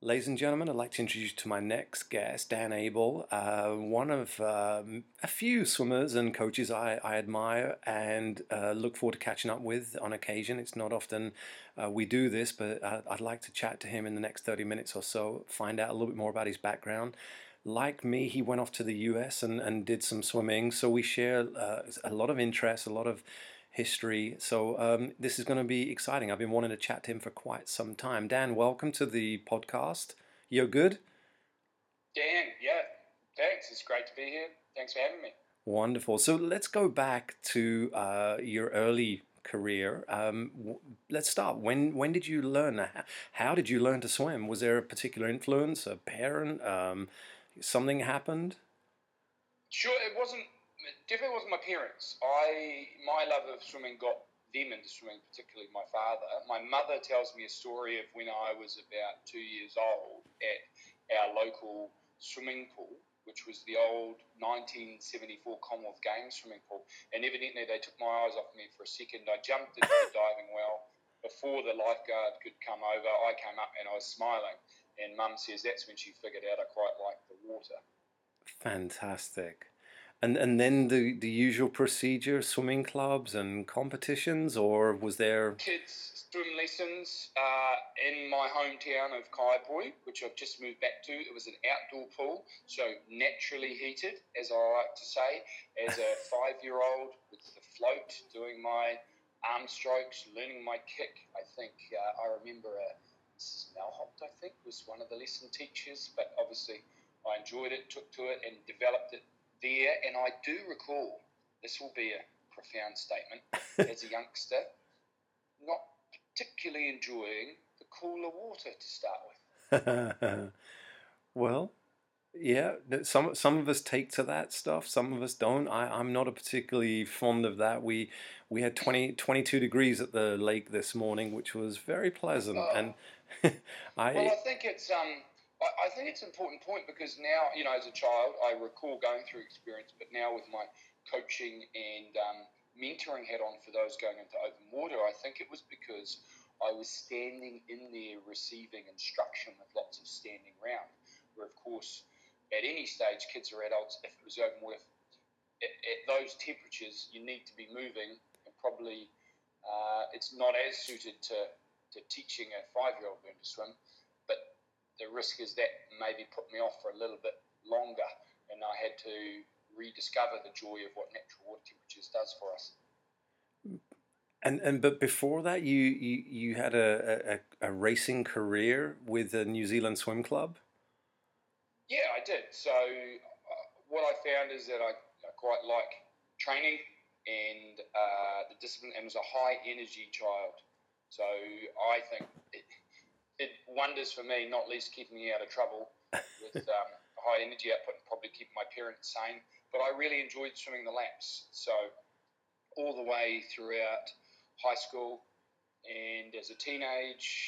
Ladies and gentlemen, I'd like to introduce you to my next guest, Dan Abel, one of a few swimmers and coaches I admire and look forward to catching up with on occasion. It's not often we do this, but I'd like to chat to him in the next 30 minutes or so, find out a little bit more about his background. Like me, he went off to the US and did some swimming, so we share a lot of interests, a lot of history, so this is going to be exciting. I've been wanting to chat to him for quite some time. Dan, welcome to the podcast. You're good? Dan, yeah, thanks. It's great to be here. Thanks for having me. Wonderful. So let's go back to your early career. Let's start. When did you learn? How did you learn to swim? Was there a particular influence, a parent, something happened? Sure, it definitely wasn't my parents. My love of swimming got them into swimming, particularly my father. My mother tells me a story of when I was about 2 years old at our local swimming pool, which was the old 1974 Commonwealth Games swimming pool. And evidently they took my eyes off me for a second. I jumped into the diving well. Before the lifeguard could come over, I came up and I was smiling. And Mum says that's when she figured out I quite liked the water. Fantastic. And then the usual procedure, swimming clubs and competitions, or was there... Kids swim lessons in my hometown of Kaiapoi, which I've just moved back to. It was an outdoor pool, so naturally heated, as I like to say, as a five-year-old with the float, doing my arm strokes, learning my kick. I think I remember Mrs. Malhopt, I think, was one of the lesson teachers, but obviously I enjoyed it, took to it and developed it there. And I do recall, this will be a profound statement, as a youngster, not particularly enjoying the cooler water to start with. Well, yeah, some of us take to that stuff, some of us don't. I'm not particularly fond of that. We had 22 degrees at the lake this morning, which was very pleasant. Oh. And I think it's an important point, because now, you know, as a child, I recall going through experience, but now with my coaching and mentoring hat on for those going into open water, I think it was because I was standing in there receiving instruction with lots of standing round, where, of course, at any stage, kids or adults, if it was open water, at those temperatures, you need to be moving, and probably it's not as suited to teaching a five-year-old learn to swim, but the risk is that maybe put me off for a little bit longer, and I had to rediscover the joy of what natural water temperatures does for us. And but before that, you had a racing career with the New Zealand Swim Club? Yeah, I did. So what I found is that I quite like training and the discipline, and was a high-energy child. So I think... It wonders for me, not least keeping me out of trouble with high energy output, and probably keep my parents sane. But I really enjoyed swimming the laps. So all the way throughout high school and as a teenager,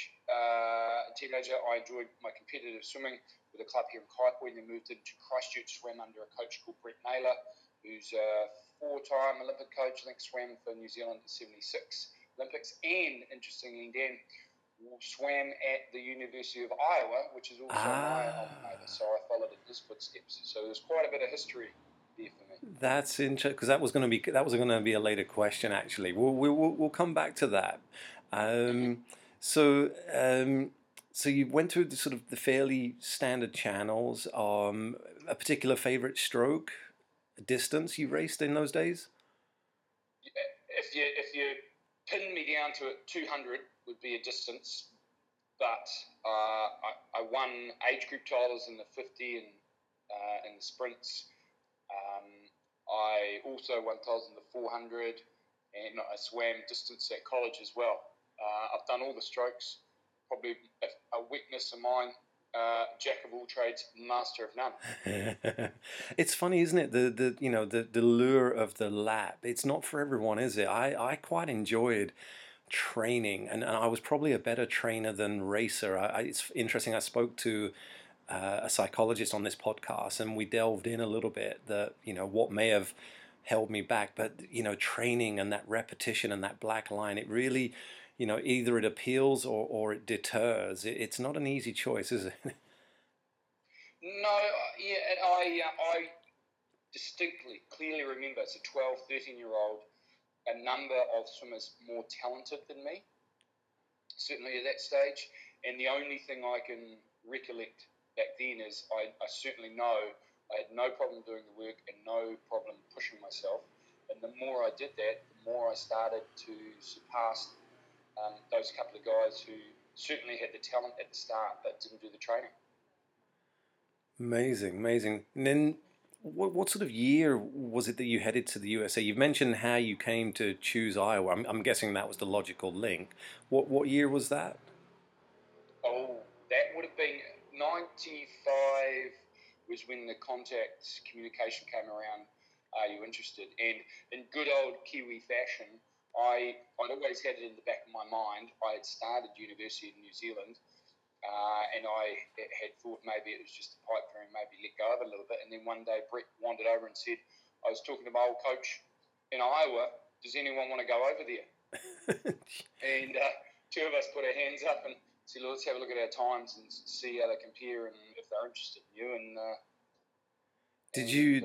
I enjoyed my competitive swimming with a club here in Kaiapoi, and then moved into Christchurch, swam under a coach called Brett Naylor, who's a four-time Olympic coach, I think swam for New Zealand at 76 Olympics. And interestingly, Dan swam at the University of Iowa, which is also my alma mater, so I followed in his footsteps. So there's quite a bit of history there for me. That's interesting, because that was going to be a later question. Actually, we'll come back to that. So you went through the sort of the fairly standard channels. A particular favourite stroke, distance you raced in those days? If you pin me down to it, 200. Would be a distance, but I won age group titles in the 50 and in the sprints. I also won titles in the 400, and I swam distance at college as well. I've done all the strokes. Probably a weakness of mine, jack of all trades, master of none. It's funny, isn't it? The lure of the lap. It's not for everyone, is it? I quite enjoyed training, and I was probably a better trainer than racer. It's interesting, I spoke to a psychologist on this podcast, and we delved in a little bit that, you know, what may have held me back, but, you know, training and that repetition and that black line, it really, you know, either it appeals or it deters. It's not an easy choice, is it? No, yeah, and I distinctly, clearly remember as a 12, 13-year-old, a number of swimmers more talented than me, certainly at that stage. And the only thing I can recollect back then is I certainly know I had no problem doing the work and no problem pushing myself. And the more I did that, the more I started to surpass those couple of guys who certainly had the talent at the start but didn't do the training. Amazing, amazing. And then what sort of year was it that you headed to the USA? You've mentioned how you came to choose Iowa. I'm guessing that was the logical link. What year was that? Oh, that would have been 95 was when the contact communication came around. Are you interested? And in good old Kiwi fashion, I'd always had it in the back of my mind. I had started university in New Zealand, and I had thought maybe it was just a pipe dream, maybe let go of it a little bit. And then one day Brett wandered over and said, I was talking to my old coach in Iowa, does anyone want to go over there? And two of us put our hands up and said, let's have a look at our times and see how they compare and if they're interested in you. And did you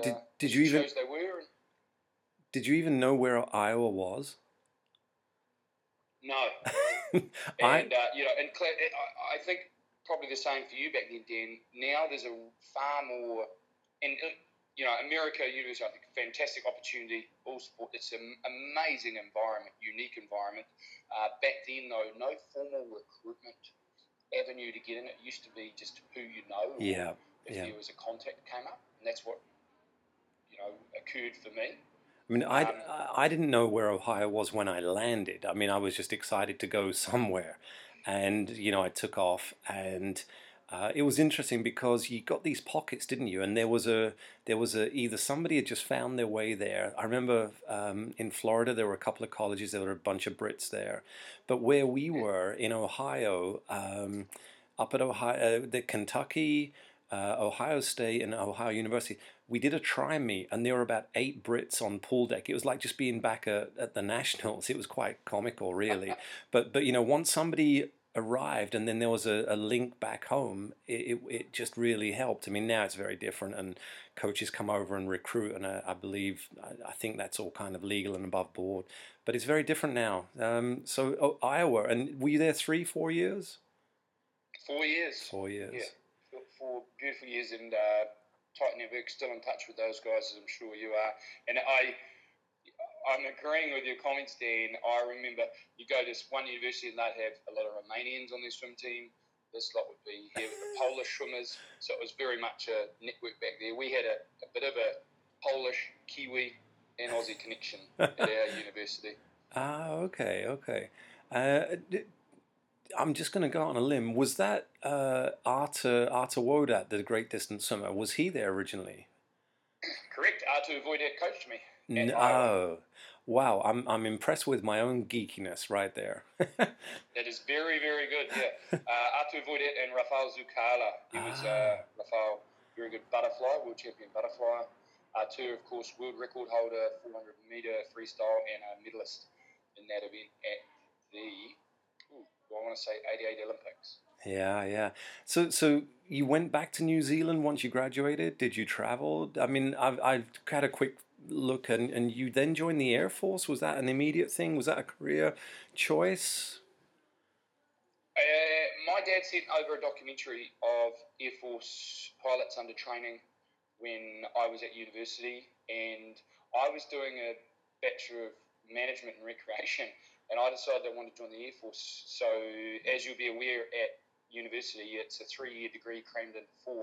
even know where Iowa was? No. I think probably the same for you back then, Dan. Now there's a far more, and America University, I think, fantastic opportunity. All sport, it's an amazing environment, unique environment. Back then, though, no formal recruitment avenue to get in. It used to be just who you know. Yeah. There was a contact that came up, and that's what occurred for me. I mean, I didn't know where Ohio was when I landed. I mean, I was just excited to go somewhere, and I took off, and it was interesting because you got these pockets, didn't you? And there was either somebody had just found their way there. I remember in Florida there were a couple of colleges, there were a bunch of Brits there, but where we were in Ohio, up at Ohio, the Kentucky. Ohio State and Ohio University, we did a try meet, and there were about 8 Brits on pool deck. It was like just being back at the Nationals. It was quite comical, really. But once somebody arrived, and then there was a link back home, it just really helped. I mean, now it's very different, and coaches come over and recruit, and I think that's all kind of legal and above board. But it's very different now. So Iowa, and were you there 3-4 years? 4 years. 4 years. Yeah. 4 beautiful years, and Titan Network, still in touch with those guys, as I'm sure you are. And I'm agreeing with your comments, Dan. I remember you go to this one university and they'd have a lot of Romanians on their swim team. This lot would be here with the Polish swimmers. So it was very much a network back there. We had a bit of a Polish, Kiwi and Aussie connection at our university. Ah, okay. I'm just going to go on a limb. Was that Artur Wodat, the great distance swimmer? Was he there originally? Correct. Artur Wodat coached me. Oh, wow! I'm impressed with my own geekiness right there. That is very, very good. Yeah, Artur Wodat and Rafael Zucala. He was Rafael, very good butterfly, world champion butterfly. Artur, of course, world record holder, 400-meter freestyle, and a medalist in that event at the. I want to say 88 Olympics. Yeah. So you went back to New Zealand once you graduated. Did you travel? I mean, I've had a quick look, and you then joined the Air Force. Was that an immediate thing? Was that a career choice? My dad sent over a documentary of Air Force pilots under training when I was at university, and I was doing a Bachelor of Management and Recreation. And I decided I wanted to join the Air Force. So, as you'll be aware, at university, it's a 3-year degree crammed into 4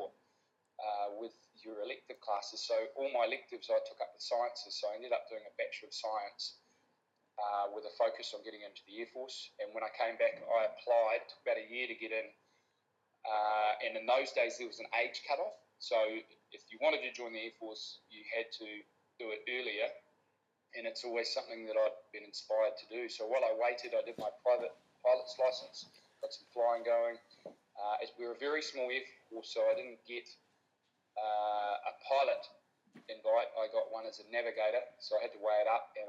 with your elective classes. So, all my electives, I took up the sciences. So, I ended up doing a Bachelor of Science with a focus on getting into the Air Force. And when I came back, I applied. It took about a year to get in. And in those days, there was an age cutoff. So, if you wanted to join the Air Force, you had to do it earlier. And it's always something that I've been inspired to do. So while I waited, I did my private pilot's license, got some flying going. As we were a very small Air Force, so I didn't get a pilot invite. I got one as a navigator, so I had to weigh it up. And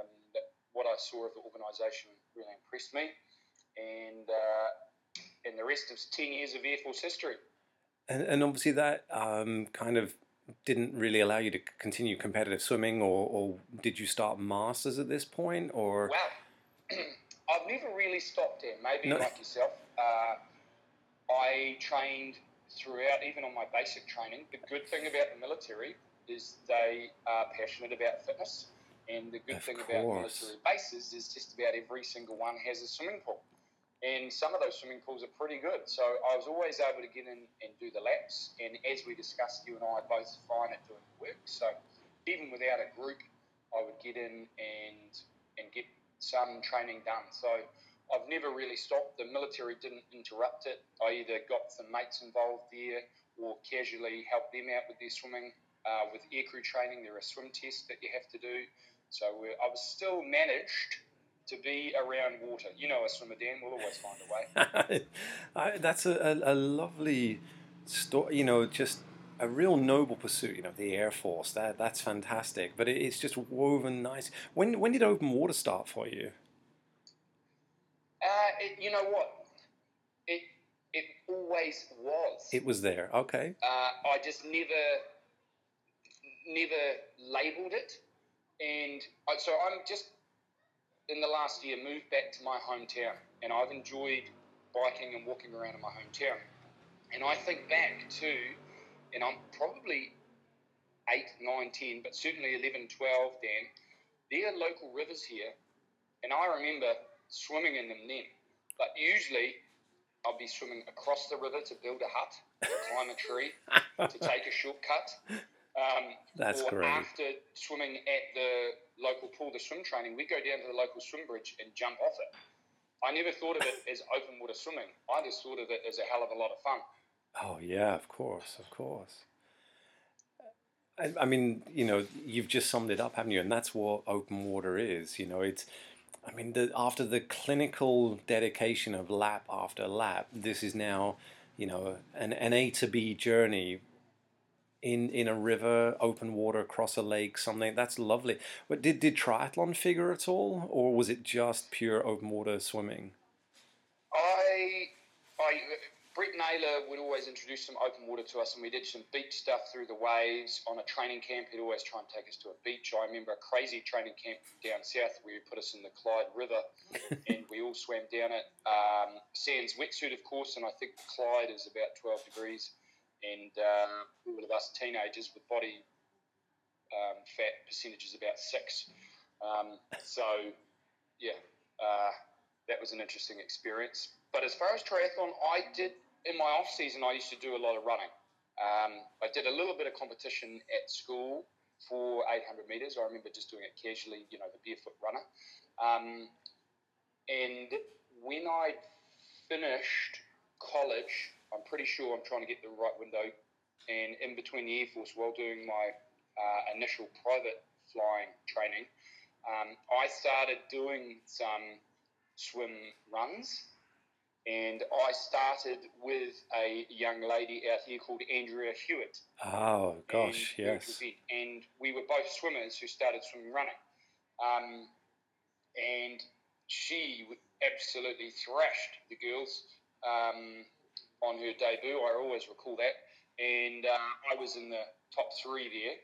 what I saw of the organisation really impressed me. and the rest is 10 years of Air Force history. And obviously that kind of didn't really allow you to continue competitive swimming, or did you start masters at this point? Or well, I've never really stopped there. Maybe no. Like yourself, I trained throughout, even on my basic training. The good thing about the military is they are passionate about fitness, and the good thing about military bases is just about every single one has a swimming pool, and some of those swimming pools are pretty good. So I was always able to get in and do the laps, and as we discussed, you and I both fine at doing the work. So even without a group, I would get in and get some training done. So I've never really stopped. The military didn't interrupt it. I either got some mates involved there or casually helped them out with their swimming. With aircrew training, there are swim tests that you have to do. So I was still managed to be around water. You know, a swimmer, Dan, will always find a way. That's a lovely story. You know, just a real noble pursuit. You know, the Air Force. That's fantastic. But it's just woven nice. When did open water start for you? You know what? It always was. It was there. Okay. I just never labelled it, and so I'm just in the last year moved back to my hometown, and I've enjoyed biking and walking around in my hometown, and I think back to, and I'm probably 8, 9, 10, but certainly 11, 12, Dan, there are local rivers here, and I remember swimming in them then, but usually I'll be swimming across the river to build a hut, to climb a tree, to take a shortcut. That's or great. After swimming at the local pool, the swim training, we go down to the local swim bridge and jump off it. I never thought of it as open water swimming. I just thought of it as a hell of a lot of fun. Oh, yeah, of course. I mean, you know, you've just summed it up, haven't you? And that's what open water is. You know, it's, I mean, after the clinical dedication of lap after lap, this is now, you know, an A to B journey. In a river, open water, across a lake, something that's lovely. But did triathlon figure at all, or was it just pure open water swimming? Brett Naylor would always introduce some open water to us, and we did some beach stuff through the waves. On a training camp, he'd always try and take us to a beach. I remember a crazy training camp down south where he put us in the Clyde River, and we all swam down it. Sans wetsuit, of course, and I think the Clyde is about 12 degrees. And all of us teenagers with body fat percentages about 6. So, yeah, that was an interesting experience. But as far as triathlon, I did, in my off-season, I used to do a lot of running. I did a little bit of competition at school for 800 metres. I remember just doing it casually, you know, the barefoot runner. And when I finished college, I'm pretty sure I'm trying to get the right window, and in between the Air Force, while doing my initial private flying training, I started doing some swim runs, and I started with a young lady out here called Andrea Hewitt. Oh, gosh, yes. And we were both swimmers who started swimming running, and she absolutely thrashed the girls on her debut. I always recall that, and I was in the top 3 there.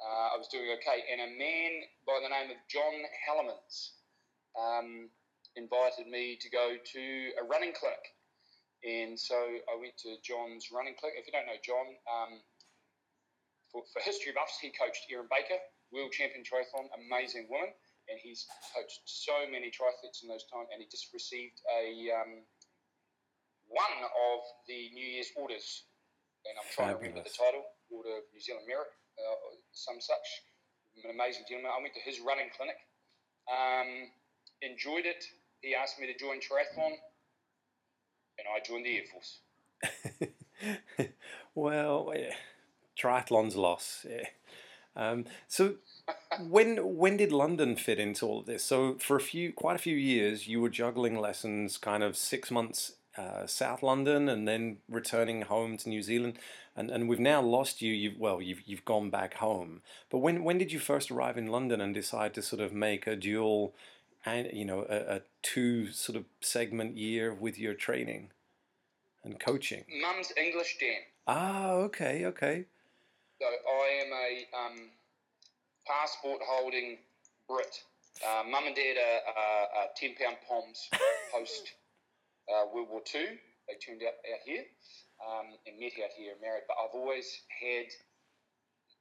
I was doing okay, and a man by the name of John Hallamans invited me to go to a running clinic, and so I went to John's running clinic. If you don't know John, for history buffs, he coached Erin Baker, world champion triathlon, amazing woman, and he's coached so many triathletes in those times, and he just received a one of the New Year's orders, and I'm trying to remember the title, Order of New Zealand Merit, some such. An amazing gentleman. I went to his running clinic, enjoyed it. He asked me to join triathlon, and I joined the Air Force. Well, yeah. Triathlon's loss. Yeah. So when did London fit into all of this? So for quite a few years, you were juggling lessons, kind of 6 months South London, and then returning home to New Zealand, and we've now lost you. You've gone back home. But when did you first arrive in London and decide to sort of make a dual and you know, a two sort of segment year with your training and coaching? Mum's English, Dan. Ah, okay, okay. So I am a passport-holding Brit. Mum and Dad are 10-pound poms post World War II. They turned out here and met out here and married. But I've always had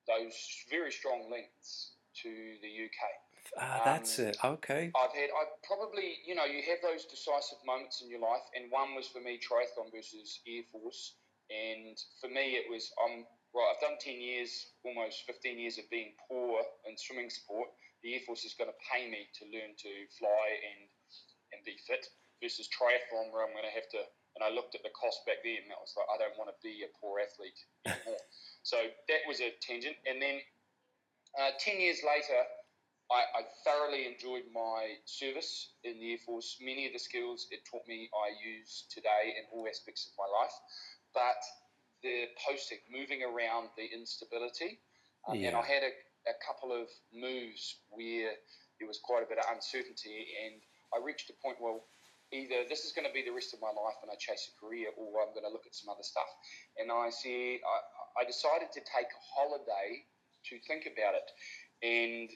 those very strong links to the UK. Ah, that's it. Okay. I probably, you know, you have those decisive moments in your life, and one was for me triathlon versus Air Force, and for me it was I've done 10 years, almost 15 years of being poor in swimming sport. The Air Force is going to pay me to learn to fly and be fit versus triathlon, where I'm going to have to. And I looked at the cost back then, and I was like, I don't want to be a poor athlete anymore. So that was a tangent, and then 10 years later. I thoroughly enjoyed my service in the Air Force. Many of the skills it taught me I use today in all aspects of my life. But the posting, moving around, the instability, and I had a couple of moves where there was quite a bit of uncertainty, and I reached a point where either this is going to be the rest of my life and I chase a career, or I'm going to look at some other stuff. And I decided to take a holiday to think about it. And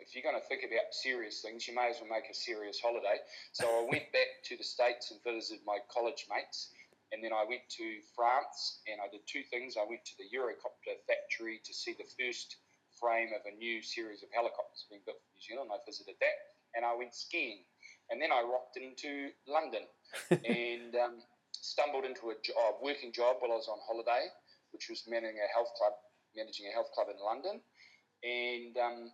if you're going to think about serious things, you may as well make a serious holiday. So I went back to the States and visited my college mates, and then I went to France, and I did two things. I went to the Eurocopter factory to see the first frame of a new series of helicopters being built in New Zealand. I visited that, and I went skiing. And then I rocked into London and stumbled into a working job while I was on holiday, which was managing a health club in London. And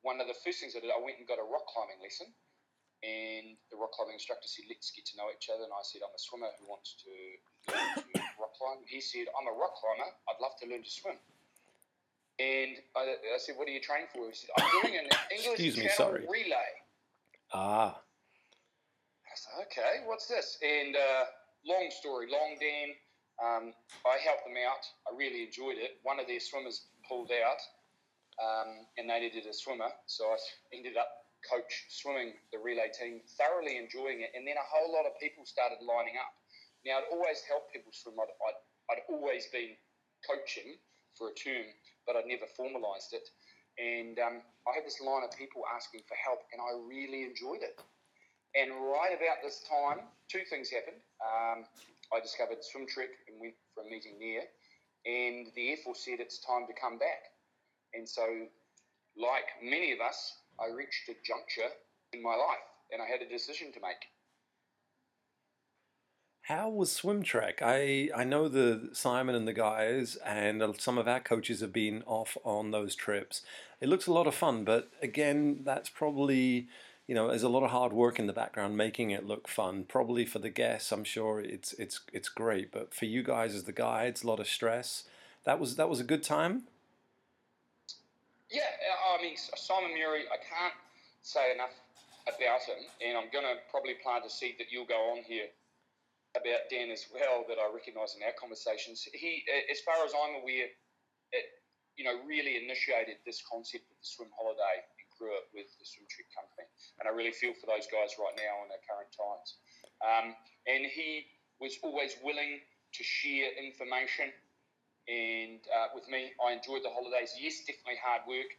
one of the first things I did, I went and got a rock climbing lesson, and the rock climbing instructor said, let's get to know each other. And I said, I'm a swimmer who wants to learn to rock climb. He said, I'm a rock climber. I'd love to learn to swim. And I said, what are you training for? He said, I'm doing an English Channel relay. Ah. I said, okay, what's this? And long story long, Dan. I helped them out. I really enjoyed it. One of their swimmers pulled out, and they needed a swimmer, so I ended up coach swimming the relay team, thoroughly enjoying it, and then a whole lot of people started lining up. Now, I'd always helped people swim. I'd always been coaching for a term, but I'd never formalised it, and I had this line of people asking for help, and I really enjoyed it. And right about this time, two things happened. I discovered Swim Trek and went for a meeting there, and the Air Force said it's time to come back. And so, like many of us, I reached a juncture in my life, and I had a decision to make. How was Swim Trek? I know the Simon and the guys, and some of our coaches have been off on those trips. It looks a lot of fun, but again, that's probably... You know, there's a lot of hard work in the background making it look fun. Probably for the guests, I'm sure it's great, but for you guys as the guides, a lot of stress. That was a good time. Yeah, I mean, Simon Murray, I can't say enough about him, and I'm going to probably plant a seed that you'll go on here about Dan as well that I recognise in our conversations. He, as far as I'm aware, really initiated this concept of the swim holiday. Grew up with the Swim Trek company, and I really feel for those guys right now in our current times. And he was always willing to share information, and with me, I enjoyed the holidays. Yes, definitely hard work,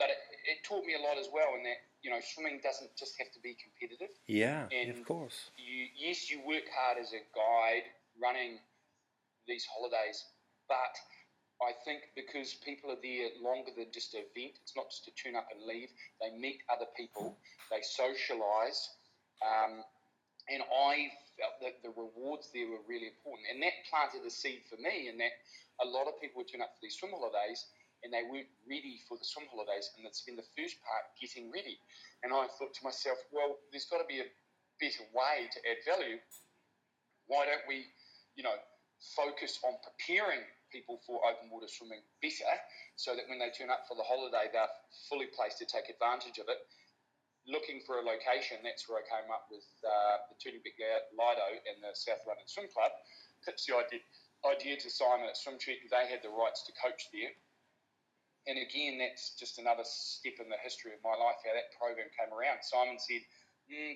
but it taught me a lot as well. In that, you know, swimming doesn't just have to be competitive. Yeah, and of course. You work hard as a guide running these holidays, but I think because people are there longer than just an event, it's not just to turn up and leave. They meet other people, they socialise, and I felt that the rewards there were really important. And that planted a seed for me in that a lot of people would turn up for these swim holidays and they weren't ready for the swim holidays, and they'd spend the first part getting ready. And I thought to myself, well, there's got to be a better way to add value. Why don't we, focus on preparing people for open water swimming better, so that when they turn up for the holiday, they're fully placed to take advantage of it. Looking for a location, that's where I came up with the Tunbridge Lido and the South London Swim Club. Pitched the idea to Simon at Swim Trek. They had the rights to coach there. and again, that's just another step in the history of my life, how that program came around. Simon said,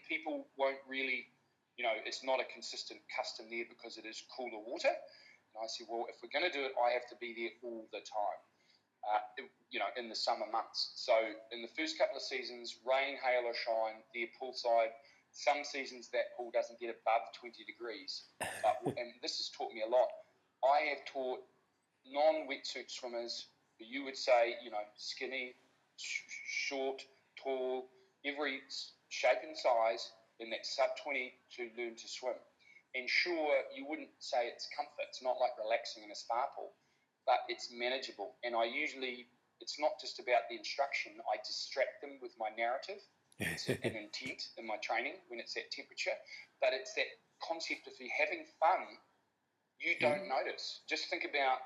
people won't really, you know, it's not a consistent custom there because it is cooler water. And I said, well, if we're going to do it, I have to be there all the time, you know, in the summer months. So in the first couple of seasons, rain, hail or shine, they're poolside. Some seasons that pool doesn't get above 20 degrees. And this has taught me a lot. I have taught non-wetsuit swimmers, who you would say, you know, skinny, short, tall, every shape and size in that sub-20 to learn to swim. And sure, you wouldn't say it's comfort. It's not like relaxing in a spa pool, but it's manageable. And I usually, it's not just about the instruction. I distract them with my narrative. It's an intent in my training when it's that temperature, but it's that concept of you're having fun, you don't notice. Just think about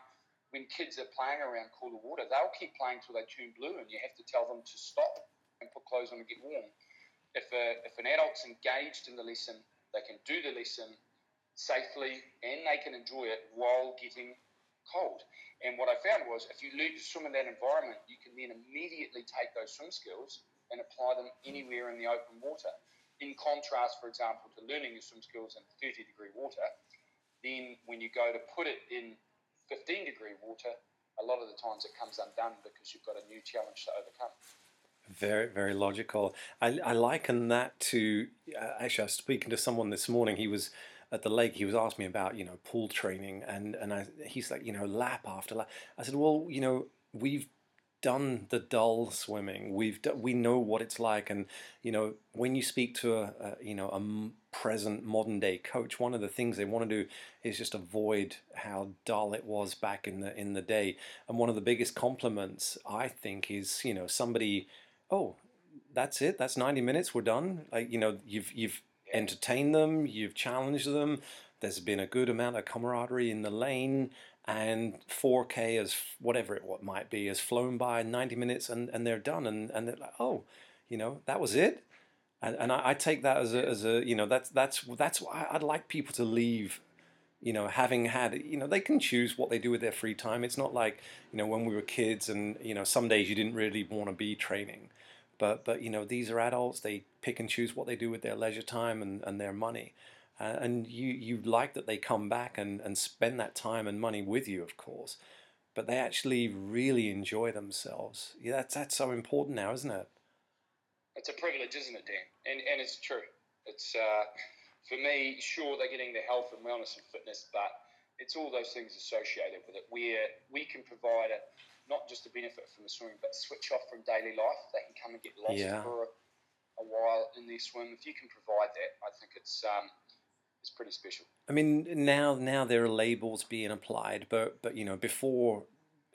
when kids are playing around cooler water, they'll keep playing till they turn blue, and you have to tell them to stop and put clothes on and get warm. If an adult's engaged in the lesson, they can do the lesson safely and they can enjoy it while getting cold. And what I found was if you learn to swim in that environment, you can then immediately take those swim skills and apply them anywhere in the open water. In contrast, for example, to learning your swim skills in 30-degree water, then when you go to put it in 15-degree water, a lot of the times it comes undone because you've got a new challenge to overcome. Very, very logical. I liken that to, actually I was speaking to someone this morning, he was at the lake, he was asking me about, you know, pool training, and he's like, you know, lap after lap. I said, well, you know, we've done the dull swimming. We know what it's like, and you know when you speak to a present modern day coach, one of the things they want to do is just avoid how dull it was back in the day. And one of the biggest compliments I think is, you know, somebody, oh, that's it, that's 90 minutes, we're done. Like, you know, you've entertained them, you've challenged them. There's been a good amount of camaraderie in the lane. And 4K, as whatever it might be, has flown by 90 minutes and they're done. And they're like, oh, you know, that was it. And I take that as a, you know, that's why I'd like people to leave, you know, having had, you know, they can choose what they do with their free time. It's not like, you know, when we were kids and, you know, some days you didn't really want to be training. But you know, these are adults. They pick and choose what they do with their leisure time and their money. And you like that they come back and spend that time and money with you, of course, but they actually really enjoy themselves. Yeah, that's so important now, isn't it? It's a privilege, isn't it, Dan? And it's true. It's for me, sure, they're getting the health and wellness and fitness, but it's all those things associated with it where we can provide not just a benefit from the swimming, but switch off from daily life. They can come and get lost for a while in their swim. If you can provide that, I think it's pretty special. I mean, now there are labels being applied, but you know, before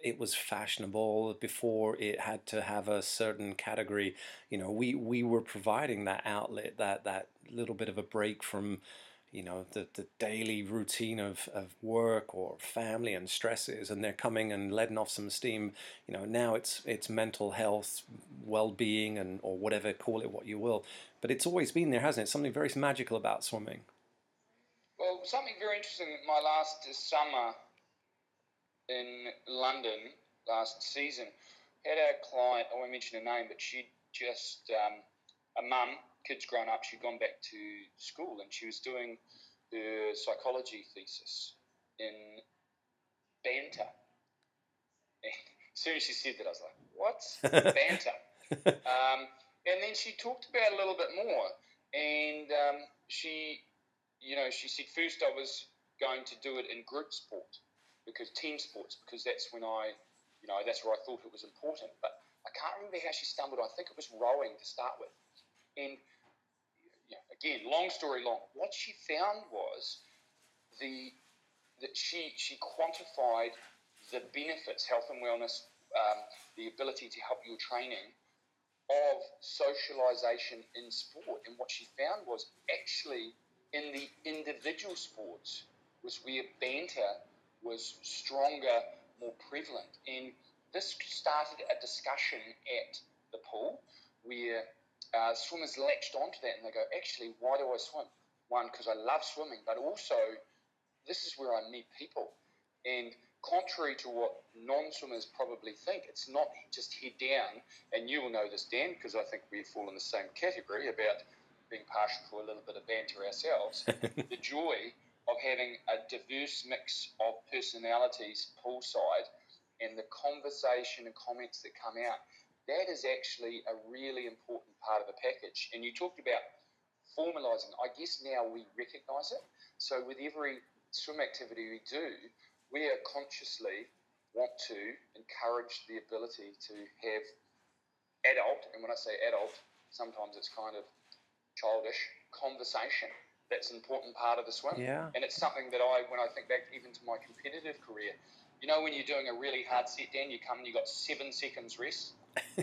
it was fashionable, before it had to have a certain category, you know, we were providing that outlet, that little bit of a break from, you know, the daily routine of work or family and stresses, and they're coming and letting off some steam. You know, now it's mental health, well-being, and or whatever, call it what you will. But it's always been there, hasn't it? Something very magical about swimming. Well, something very interesting, my last summer in London, last season, had a client, I won't mention her name, but she'd just, a mum, kids grown up, she'd gone back to school and she was doing her psychology thesis in banter. And as soon as she said that, I was like, what's banter? And then she talked about it a little bit more, and she... You know, she said, first I was going to do it in group sport, because team sports, because that's when I, you know, that's where I thought it was important. But I can't remember how she stumbled. I think it was rowing to start with. And, you know, again, long story long, what she found was that she quantified the benefits, health and wellness, the ability to help your training, of socialization in sport. And what she found was actually... in the individual sports was where banter was stronger, more prevalent. And this started a discussion at the pool where swimmers latched onto that and they go, actually, why do I swim? One, because I love swimming, but also this is where I meet people. And contrary to what non-swimmers probably think, it's not just head down, and you will know this, Dan, because I think we fall in the same category about being partial to a little bit of banter ourselves, the joy of having a diverse mix of personalities poolside and the conversation and comments that come out. That is actually a really important part of the package. And you talked about formalising. I guess now we recognise it. So with every swim activity we do, we are consciously want to encourage the ability to have adult, and when I say adult, sometimes it's kind of childish, conversation. That's an important part of the swim. Yeah. And it's something that I, when I think back even to my competitive career, you know, when you're doing a really hard set, Dan, you come and you've got 7 seconds rest,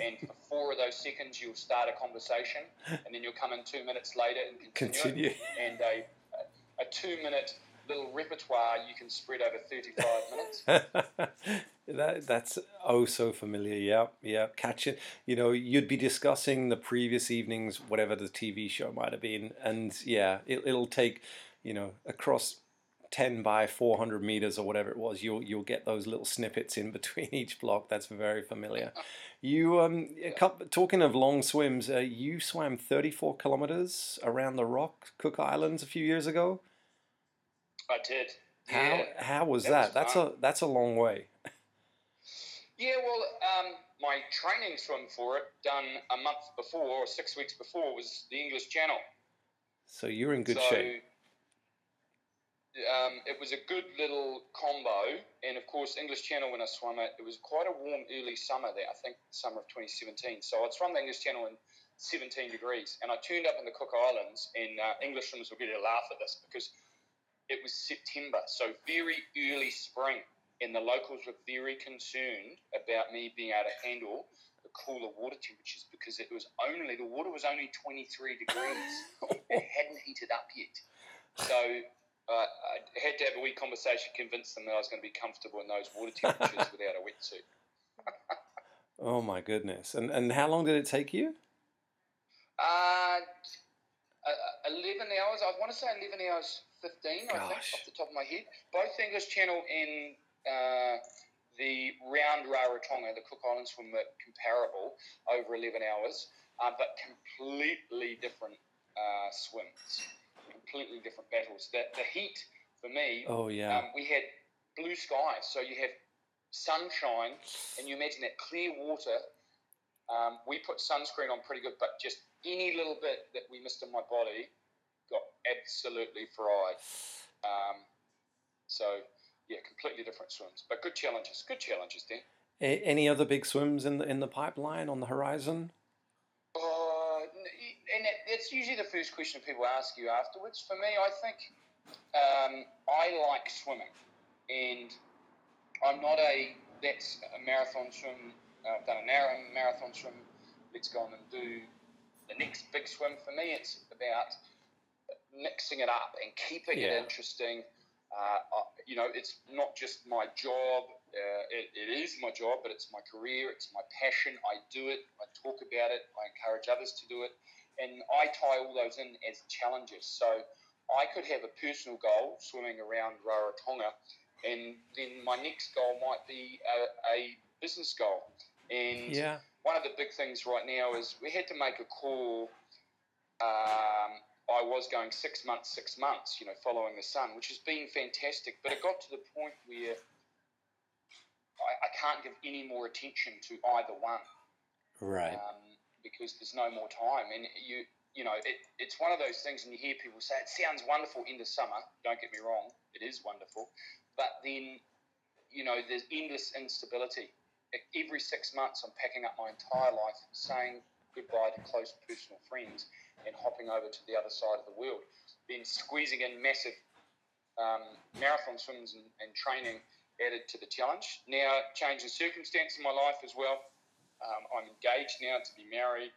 and for 4 of those seconds you'll start a conversation, and then you'll come in 2 minutes later and continue. And a 2-minute little repertoire you can spread over 35 minutes. That's oh so familiar. Yeah. Catch it. You know, you'd be discussing the previous evening's whatever the TV show might have been, and yeah, it'll take, you know, across 10 by 400 meters or whatever it was, you'll get those little snippets in between each block. That's very familiar. You talking of long swims, you swam 34 kilometers around the rock, Cook Islands, a few years ago. I did. How was that? That's a long way. Yeah, well, my training swim for it, done a month before or 6 weeks before, was the English Channel. So you're in good shape. It was a good little combo, and of course, English Channel, when I swam it, it was quite a warm early summer there, I think summer of 2017. So I'd swum the English Channel in 17 degrees, and I turned up in the Cook Islands, and English swimmers will get a laugh at this because it was September, so very early spring, and the locals were very concerned about me being able to handle the cooler water temperatures because it was only, the water was only 23 degrees. It hadn't heated up yet. So I had to have a wee conversation, convince them that I was going to be comfortable in those water temperatures without a wetsuit. Oh my goodness! And how long did it take you? 11 hours. I want to say 11 hours 15. Gosh. I think off the top of my head. Both English Channel and the round Rarotonga, the Cook Islands swim, were comparable over 11 hours, but completely different swims. Completely different battles. The heat for me, we had blue sky, so you have sunshine, and you imagine that clear water. We put sunscreen on pretty good, but just any little bit that we missed in my body got absolutely fried. So yeah, completely different swims, but good challenges Dan. Any other big swims in the pipeline, on the horizon? And that's usually the first question people ask you afterwards. For me, I think I like swimming, and I'm not that's a marathon swim. I've done a marathon swim. Let's go on and do the next big swim. For me, it's about mixing it up and keeping it interesting. You know, it's not just my job. It is my job, but it's my career. It's my passion. I do it. I talk about it. I encourage others to do it. And I tie all those in as challenges. So I could have a personal goal, swimming around Rarotonga, and then my next goal might be a business goal. And one of the big things right now is we had to make a call. I was going 6 months, you know, following the sun, which has been fantastic. But it got to the point where I can't give any more attention to either one. Right. Because there's no more time, and you know, it's one of those things, and you hear people say it sounds wonderful in the summer. Don't get me wrong, it is wonderful, but then, you know, there's endless instability. Every 6 months I'm packing up my entire life, saying goodbye to close personal friends and hopping over to the other side of the world, then squeezing in massive marathon swims and training added to the challenge. Now, change in circumstance in my life as well. I'm engaged now to be married.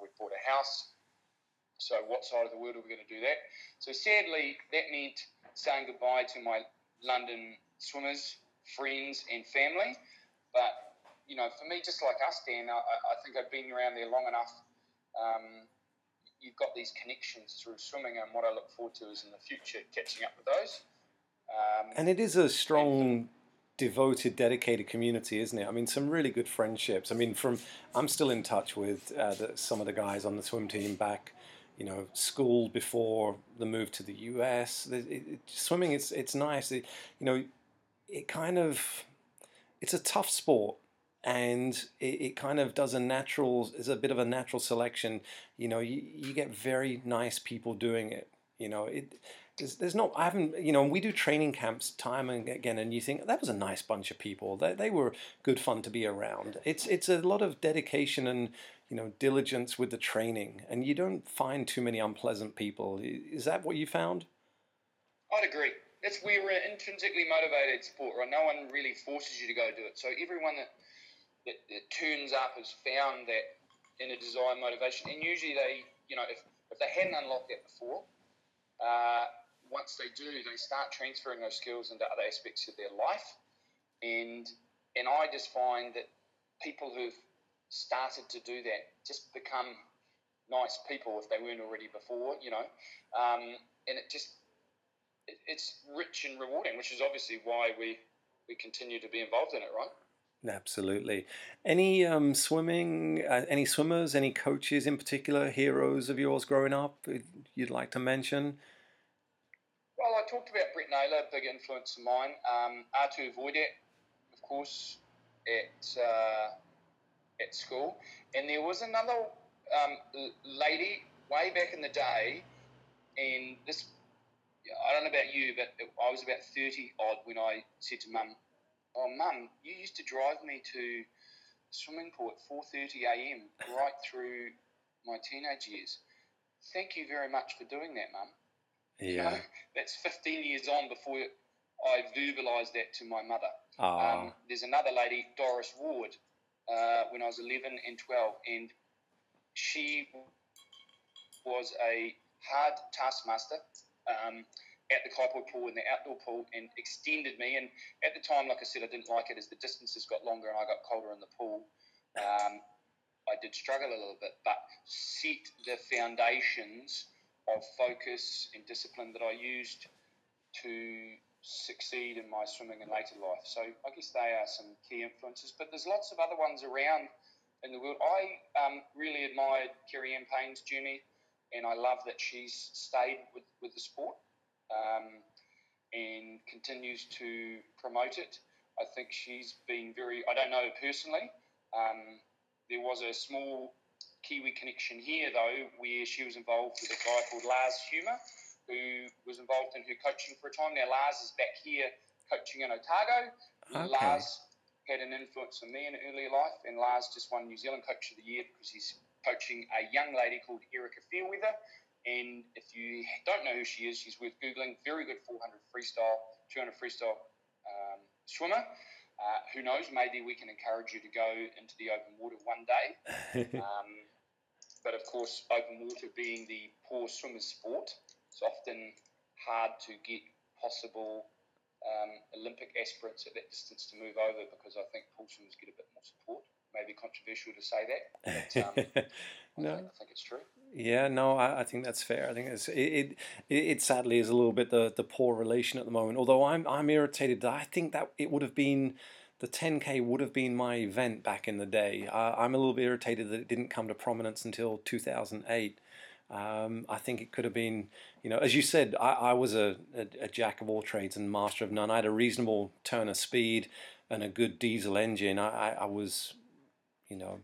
We've bought a house. So what side of the world are we going to do that? So sadly, that meant saying goodbye to my London swimmers, friends and family. But, you know, for me, just like us, Dan, I think I've been around there long enough. You've got these connections through swimming, and what I look forward to is in the future catching up with those. And it is a strong devoted, dedicated community, isn't it? I mean, some really good friendships. I mean, I'm still in touch with some of the guys on the swim team back, you know, school before the move to the US. Swimming, it's nice. You know, it kind of, it's a tough sport. And it kind of does a bit of a natural selection. You know, you get very nice people doing it. You know, we do training camps time and again, and you think that was a nice bunch of people. They were good fun to be around. It's a lot of dedication and, you know, diligence with the training, and you don't find too many unpleasant people. Is that what you found? I'd agree. We're an intrinsically motivated sport, right? No one really forces you to go do it. So everyone that turns up has found that inner desire and motivation. And usually they, you know, if they hadn't unlocked that before, once they do, they start transferring those skills into other aspects of their life. And I just find that people who've started to do that just become nice people if they weren't already before, you know. And it just, it's rich and rewarding, which is obviously why we continue to be involved in it, right? Absolutely. Any swimming, any swimmers, any coaches in particular, heroes of yours growing up you'd like to mention? Well, I talked about Brett Naylor, big influence of mine. Artur Wodat, of course, at school. And there was another lady way back in the day, and this, I don't know about you, but I was about 30-odd when I said to Mum, "Oh, Mum, you used to drive me to swimming pool at 4:30 a.m. right through my teenage years. Thank you very much for doing that, Mum." Yeah. You know, that's 15 years on before I verbalised that to my mother. There's another lady, Doris Ward, when I was 11 and 12, and she was a hard taskmaster at the Kaiapoi pool and the outdoor pool, and extended me. And at the time, like I said, I didn't like it. As the distances got longer and I got colder in the pool, I did struggle a little bit, but set the foundations of focus and discipline that I used to succeed in my swimming in later life. So I guess they are some key influences, but there's lots of other ones around in the world. I really admired Kerri-Ann Payne's journey, and I love that she's stayed with the sport and continues to promote it. I think she's been very, I don't know personally, there was a small Kiwi connection here though, where she was involved with a guy called Lars Humer, who was involved in her coaching for a time. Now Lars is back here coaching in Otago. Okay. Lars had an influence on me in early life, and Lars just won New Zealand Coach of the Year because he's coaching a young lady called Erica Fairweather, and if you don't know who she is, she's worth Googling. Very good 200 freestyle swimmer. Who knows, maybe we can encourage you to go into the open water one day. But of course, open water being the poor swimmer's sport, it's often hard to get possible Olympic aspirants at that distance to move over, because I think pool swimmers get a bit more support. Maybe controversial to say that, but no. I think it's true. Yeah, no, I think that's fair. I think it sadly is a little bit the poor relation at the moment. Although I'm irritated that I think that it would have been, the 10K would have been my event back in the day. I'm a little bit irritated that it didn't come to prominence until 2008. I think it could have been, you know, as you said, I was a jack of all trades and master of none. I had a reasonable turn of speed and a good diesel engine. I was, you know,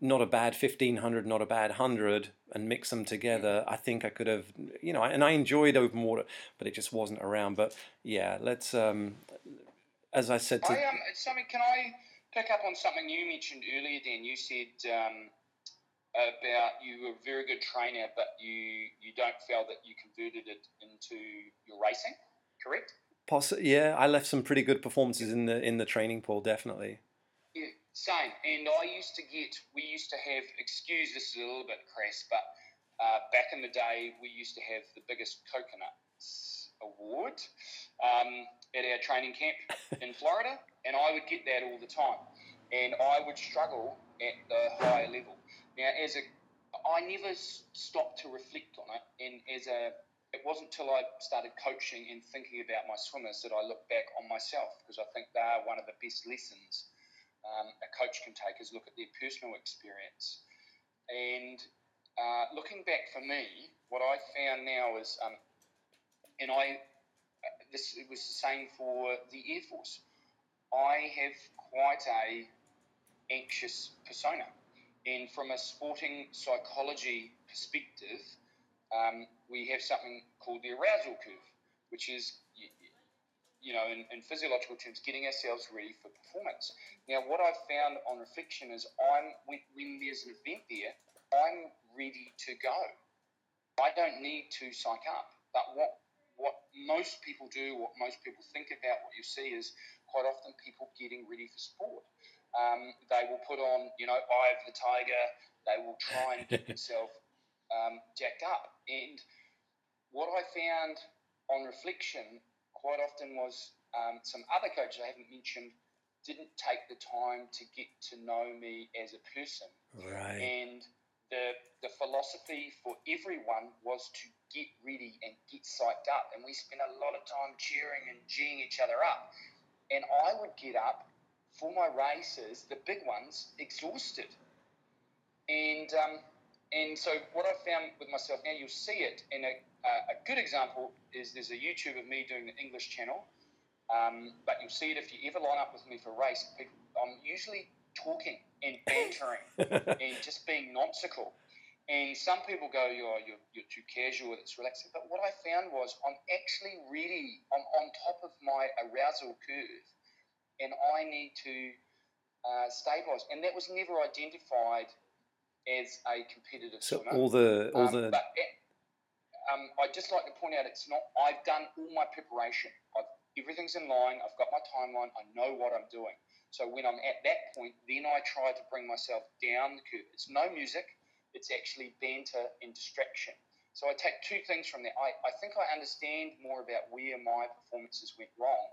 not a bad 1500, not a bad 100, and mix them together. I think I could have, you know, and I enjoyed open water, but it just wasn't around. But yeah, let's, as I said, can I pick up on something you mentioned earlier, Dan? You said about you were a very good trainer, but you don't feel that you converted it into your racing, correct? Yeah, I left some pretty good performances in the training pool, definitely. Yeah. Same, and we used to have, excuse this is a little bit crass, but back in the day, we used to have the biggest coconuts award at our training camp in Florida, and I would get that all the time, and I would struggle at the higher level. Now, I never stopped to reflect on it, and as a it wasn't till I started coaching and thinking about my swimmers that I look back on myself, because I think they are one of the best lessons a coach can take, is look at their personal experience. And looking back for me, what I found now is, this it was the same for the Air Force, I have quite a anxious persona. And from a sporting psychology perspective, we have something called the arousal curve, which is, you know, in physiological terms, getting ourselves ready for performance. Now, what I've found on reflection is when there's an event there, I'm ready to go. I don't need to psych up. But what most people do, what most people think about, what you see is quite often people getting ready for sport. They will put on, you know, Eye of the Tiger. They will try and get themselves jacked up. And what I found on reflection quite often was some other coaches I haven't mentioned didn't take the time to get to know me as a person. Right. And the philosophy for everyone was to get ready and get psyched up. And we spent a lot of time cheering and geeing each other up. And I would get up for my races, the big ones, exhausted. And so what I found with myself now, you'll see it, and a good example is there's a YouTube of me doing the English Channel, but you'll see it if you ever line up with me for a race. I'm usually talking and bantering and just being nonsensical. And some people go, you're too casual, it's relaxing. But what I found was I'm actually really, I'm on top of my arousal curve, and I need to stabilise. And that was never identified as a competitive swimmer. So I'd just like to point out, it's not, I've done all my preparation. Everything's in line. I've got my timeline. I know what I'm doing. So when I'm at that point, then I try to bring myself down the curve. It's no music. It's actually banter and distraction. So I take two things from that. I think I understand more about where my performances went wrong,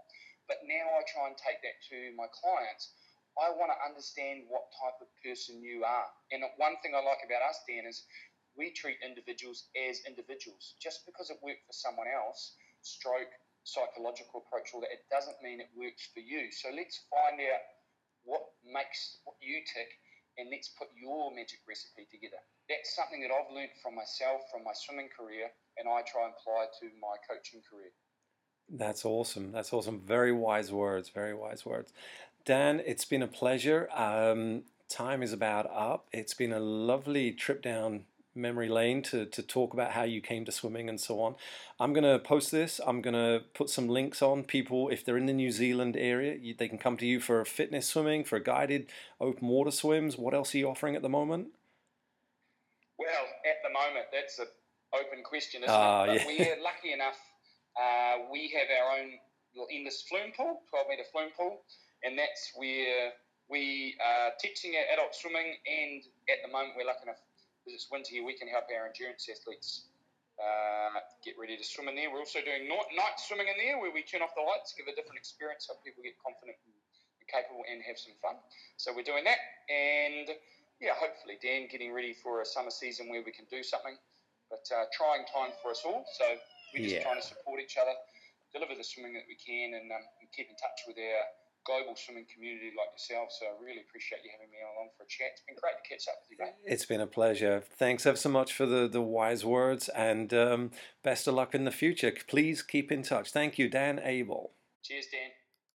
but now I try and take that to my clients. I want to understand what type of person you are. And one thing I like about us, Dan, is we treat individuals as individuals. Just because it worked for someone else, stroke, psychological approach, all that, it doesn't mean it works for you. So let's find out what makes you tick, and let's put your magic recipe together. That's something that I've learned from myself, from my swimming career, and I try and apply to my coaching career. That's awesome. That's awesome. Very wise words. Very wise words. Dan, it's been a pleasure. Time is about up. It's been a lovely trip down memory lane to talk about how you came to swimming and so on. I'm going to post this. I'm going to put some links on people. If they're in the New Zealand area, they can come to you for fitness swimming, for guided open water swims. What else are you offering at the moment? Well, at the moment, that's an open question, isn't it? But yeah. We're lucky enough. We have our own little endless flume pool, 12-metre flume pool. And that's where we are teaching our adult swimming, and at the moment we're lucky enough, because it's winter here, we can help our endurance athletes get ready to swim in there. We're also doing night swimming in there, where we turn off the lights, give a different experience, help people get confident and capable and have some fun. So we're doing that, and yeah, hopefully, Dan, getting ready for a summer season where we can do something, but trying time for us all, so we're just trying to support each other, deliver the swimming that we can, and keep in touch with our global swimming community like yourself. So I really appreciate you having me along for a chat. It's been great to catch up with you, mate. It's been a pleasure. Thanks ever so much for the wise words, and best of luck in the future. Please keep in touch. Thank you, Dan Abel. Cheers, Dan.